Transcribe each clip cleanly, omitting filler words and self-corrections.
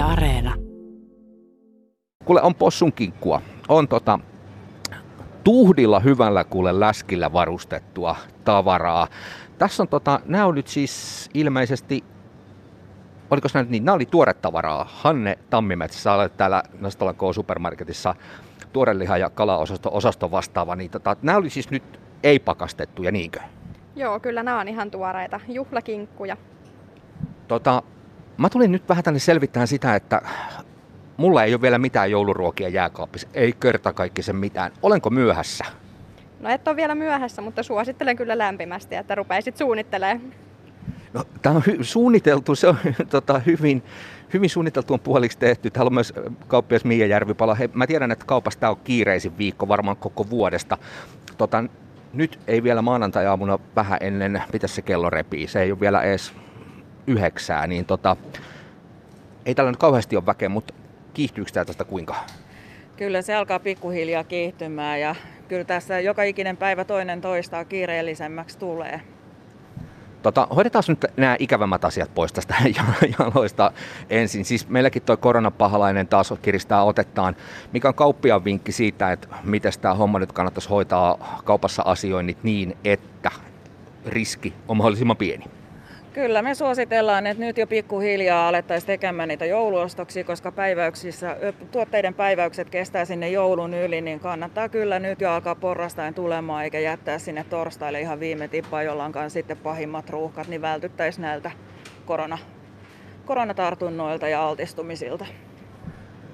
Yle Areena. Kuule, on possun kinkkua. On tuhdilla hyvällä kuule läskillä varustettua tavaraa. Tässä on nämä on nyt siis ilmeisesti, oliko nämä nyt niin, nämä oli tuore tavaraa. Hanne Tammimetsä, sä olet täällä Nastolan K-Supermarketissa tuoreliha- ja kalaosaston vastaava. Niin nämä oli siis nyt ei pakastettuja, niinkö? Joo, kyllä nämä on ihan tuoreita juhlakinkkuja. Mä tulin nyt vähän tänne selvittämään sitä, että mulla ei ole vielä mitään jouluruokia jääkaapissa, ei kertakaikkisen mitään. Olenko myöhässä? No et ole vielä myöhässä, mutta suosittelen kyllä lämpimästi, että rupeisit suunnittelemaan. No, tämä on suunniteltu, se on hyvin suunniteltu on puoliksi tehty. Täällä on myös kauppias Miia Järvipalo. Hei, mä tiedän, että kaupassa tämä on kiireisin viikko varmaan koko vuodesta. Nyt ei vielä maanantai-aamuna vähän ennen, mitäs se kello repii, se ei ole vielä edes 9, niin ei tällä nyt kauheasti ole väkeä, mutta kiihtyykö tämä tästä kuinka? Kyllä se alkaa pikkuhiljaa kiihtymään ja kyllä tässä joka ikinen päivä toinen toistaa kiireellisemmäksi tulee. Hoidetaan nyt nämä ikävämmät asiat pois tästä jaloista ensin. Siis meilläkin tuo koronapahalainen taas kiristää otettaan. Mikä on kauppiaan vinkki siitä, että miten tämä homma nyt kannattaisi hoitaa kaupassa asioinnit niin, että riski on mahdollisimman pieni? Kyllä me suositellaan, että nyt jo pikkuhiljaa alettaisiin tekemään niitä jouluostoksia, koska tuotteiden päiväykset kestää sinne joulun yli, niin kannattaa kyllä nyt jo alkaa porrastain tulemaan eikä jättää sinne torstaille ihan viime tippaan, jollain kanssa sitten pahimmat ruuhkat, niin vältyttäisiin näiltä koronatartunnoilta ja altistumisilta.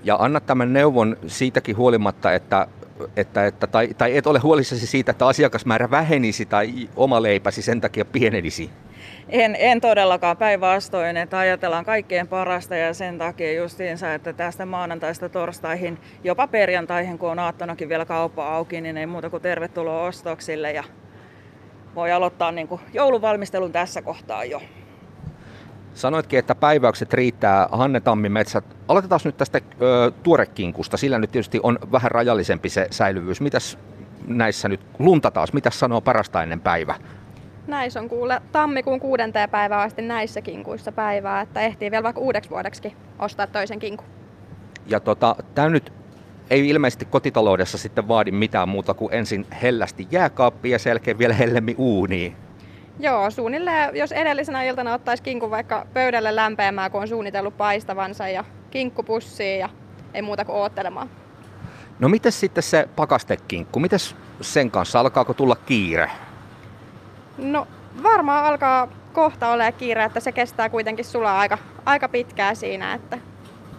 Ja anna tämän neuvon siitäkin huolimatta, että et ole huolissasi siitä, että asiakasmäärä vähenisi tai oma leipäsi sen takia pienenisi. En todellakaan, päinvastoin, että ajatellaan kaikkein parasta ja sen takia justiinsa, että tästä maanantaista torstaihin, jopa perjantaihin, kun on aattonakin vielä kauppa auki, niin ei muuta kuin tervetuloa ostoksille ja voi aloittaa niin kuin jouluvalmistelun tässä kohtaa jo. Sanoitkin, että päiväykset riittää. Hanne Tammimetsä, aloitetaan nyt tästä tuorekinkusta, sillä nyt tietysti on vähän rajallisempi se säilyvyys. Mitäs näissä nyt lunta taas, mitäs sanoo parasta ennen päivä? Näissä on kuule tammikuun 6. päivää asti näissä kinkuissa päivää, että ehtii vielä vaikka uudeksi vuodeksikin ostaa toisen kinku. Ja tämä nyt ei ilmeisesti kotitaloudessa sitten vaadi mitään muuta kuin ensin hellästi jääkaappiin ja sen jälkeen vielä hellemmin uuniin. Joo, suunnilleen jos edellisenä iltana ottaisi kinkun vaikka pöydälle lämpeämään, kun on suunnitellut paistavansa ja kinkkupussiin ja ei muuta kuin oottelemaan. No mites sitten se pakastekinkku, mites sen kanssa, alkaako tulla kiire? No varmaan alkaa kohta olemaan kiire, että se kestää kuitenkin sulaa aika pitkään siinä, että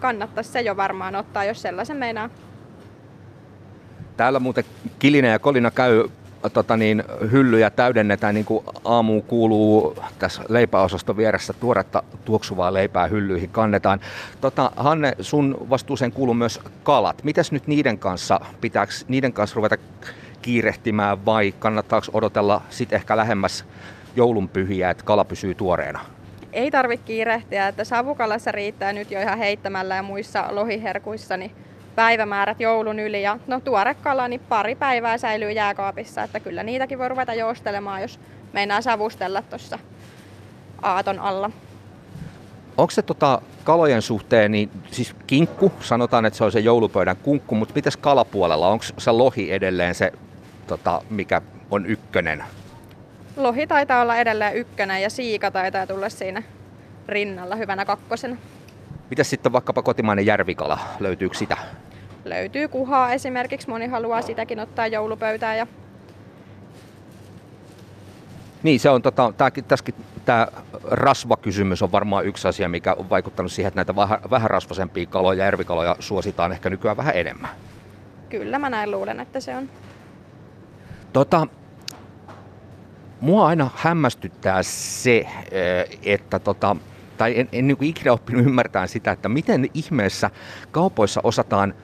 kannattaisi se jo varmaan ottaa, jos sellaisen meinaa. Täällä muuten kilinä ja kolina käy, hyllyjä täydennetään, niin kuin aamuun kuuluu tässä leipäosaston vieressä tuoretta tuoksuvaa leipää hyllyihin kannetaan. Hanne, sun vastuuseen kuuluu myös kalat. Mitäs nyt niiden kanssa, pitääkö niiden kanssa ruveta kiirehtimään vai kannattaako odotella sitten ehkä lähemmäs joulunpyhiä, että kala pysyy tuoreena? Ei tarvitse kiirehtiä, että savukalassa riittää nyt jo ihan heittämällä ja muissa lohiherkuissa niin päivämäärät joulun yli. Ja no tuore kala niin pari päivää säilyy jääkaapissa, että kyllä niitäkin voi ruveta joustelemaan, jos meinaa savustella tuossa aaton alla. Onko se kalojen suhteen, niin siis kinkku, sanotaan, että se on se joulupöydän kunkku, mutta mites kalapuolella, onko se lohi edelleen se, mikä on ykkönen? Lohi taitaa olla edelleen ykkönen ja siika taitaa tulla siinä rinnalla hyvänä kakkosena. Mitäs sitten vaikkapa kotimainen järvikala, löytyykö sitä? Löytyy kuhaa esimerkiksi, moni haluaa sitäkin ottaa joulupöytään. Ja niin, se on tämä rasvakysymys on varmaan yksi asia, mikä on vaikuttanut siihen, että näitä vähän rasvaisempia kaloja, järvikaloja suositaan ehkä nykyään vähän enemmän. Kyllä, mä näin luulen, että se on. Mua aina hämmästyttää se, että en niin ikinä oppinut ymmärtämään sitä, että miten ihmeessä kaupoissa osataan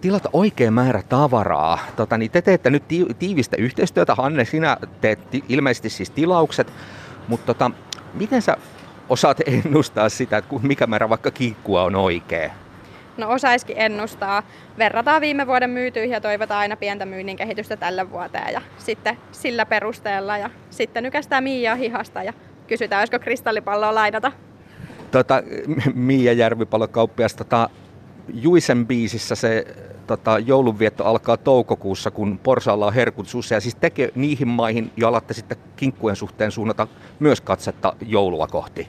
tilata oikea määrä tavaraa. Niin te teette nyt tiivistä yhteistyötä, Hanne, sinä teet ilmeisesti siis tilaukset, mutta miten sä osaat ennustaa sitä, että mikä määrä vaikka kinkkua on oikea? No osaisikin ennustaa. Verrataan viime vuoden myytyihin ja toivotaan aina pientä myynnin kehitystä tälle vuoteen ja sitten sillä perusteella ja sitten nykästään Miiaa hihasta ja kysytään, olisiko kristallipalloa lainata. Miia Järvipalo kauppias, Juisen biisissä se joulunvietto alkaa toukokuussa, kun porsaalla on herkut suussa. Ja siis tekee niihin maihin, jo alatte sitten kinkkujen suhteen suunnata myös katsetta joulua kohti.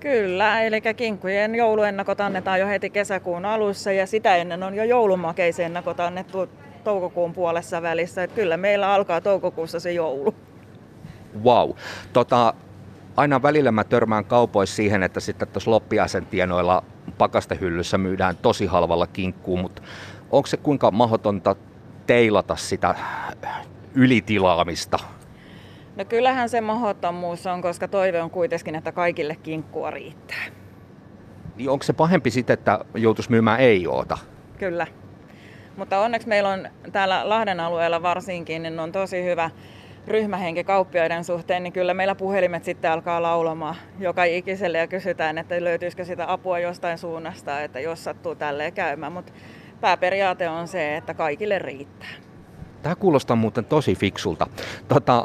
Kyllä, eli kinkkujen jouluennakot annetaan jo heti kesäkuun alussa ja sitä ennen on jo joulumakeisen ennakot annettu toukokuun puolessa välissä. Että kyllä meillä alkaa toukokuussa se joulu. Wow. Aina välillä mä törmään kaupoissa siihen, että sitten tuossa loppiaisen tienoilla pakastehyllyssä myydään tosi halvalla kinkkuu, mutta onko se kuinka mahdotonta teilata sitä ylitilaamista? No kyllähän se mahdottomuus on, koska toive on kuitenkin, että kaikille kinkkua riittää. Niin onko se pahempi sitten, että joutuisi myymään ei-oota? Kyllä, mutta onneksi meillä on täällä Lahden alueella varsinkin, niin on tosi hyvä ryhmähenki kauppiaiden suhteen, niin kyllä meillä puhelimet sitten alkaa laulamaan joka ikiselle ja kysytään, että löytyisikö sitä apua jostain suunnasta, että jos sattuu tälleen käymään, mutta pääperiaate on se, että kaikille riittää. Tämä kuulostaa muuten tosi fiksulta.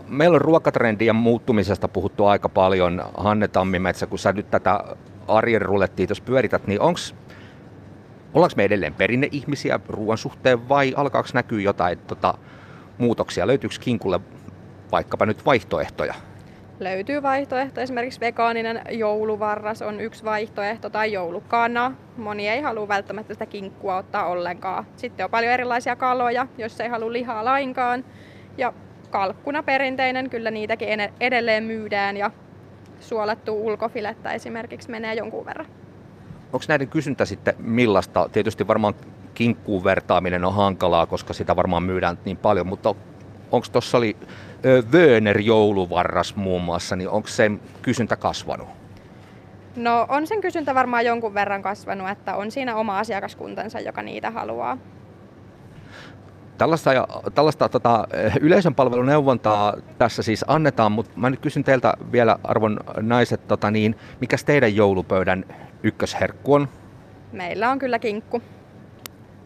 Meillä on ruokatrendien muuttumisesta puhuttu aika paljon. Hanne Tammimetsä, kun sä nyt tätä arjen rulettia tuossa pyörität, niin ollaanko me edelleen perinneihmisiä ruoan suhteen vai alkaako näkyy jotain muutoksia? Löytyykö kinkulle vaikkapa nyt vaihtoehtoja? Löytyy vaihtoehto. Esimerkiksi vegaaninen jouluvarras on yksi vaihtoehto tai joulukana. Moni ei halua välttämättä sitä kinkkua ottaa ollenkaan. Sitten on paljon erilaisia kaloja, jos ei halua lihaa lainkaan. Ja kalkkuna perinteinen, kyllä niitäkin edelleen myydään ja suolattua ulkofilettä esimerkiksi menee jonkun verran. Onko näiden kysyntä sitten millaista? Tietysti varmaan kinkkuun vertaaminen on hankalaa, koska sitä varmaan myydään niin paljon, mutta onko tuossa oli Vöner-jouluvarras muun muassa, niin onko sen kysyntä kasvanut? No on sen kysyntä varmaan jonkun verran kasvanut, että on siinä oma asiakaskuntansa, joka niitä haluaa. Tällaista yleisön palveluneuvontaa tässä siis annetaan, mutta mä nyt kysyn teiltä vielä arvon naiset, mikäs teidän joulupöydän ykkösherkku on? Meillä on kyllä kinkku.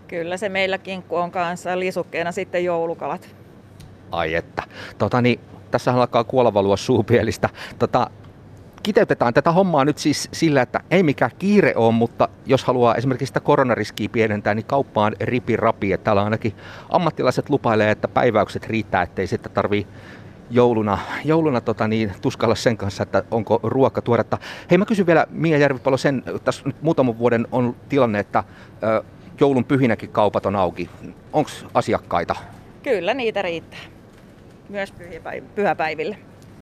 Kyllä se meillä kinkku on kanssa, lisukkeena sitten joulukalat. Ai että. Tässä alkaa kuola valua suupielistä. Kiteytetään tätä hommaa nyt siis sillä, että ei mikään kiire ole, mutta jos haluaa esimerkiksi sitä koronariskiä pienentää, niin kauppaan ripirapi. Täällä ainakin ammattilaiset lupailee, että päiväykset riittää, ettei sitten tarvitse jouluna tuskailla sen kanssa, että onko ruoka tuoretta. Hei, mä kysyn vielä Miia Järvipalo sen, tässä nyt muutaman vuoden on tilanne, että joulun pyhinäkin kaupat on auki. Onko asiakkaita? Kyllä niitä riittää, myös pyhäpäiville.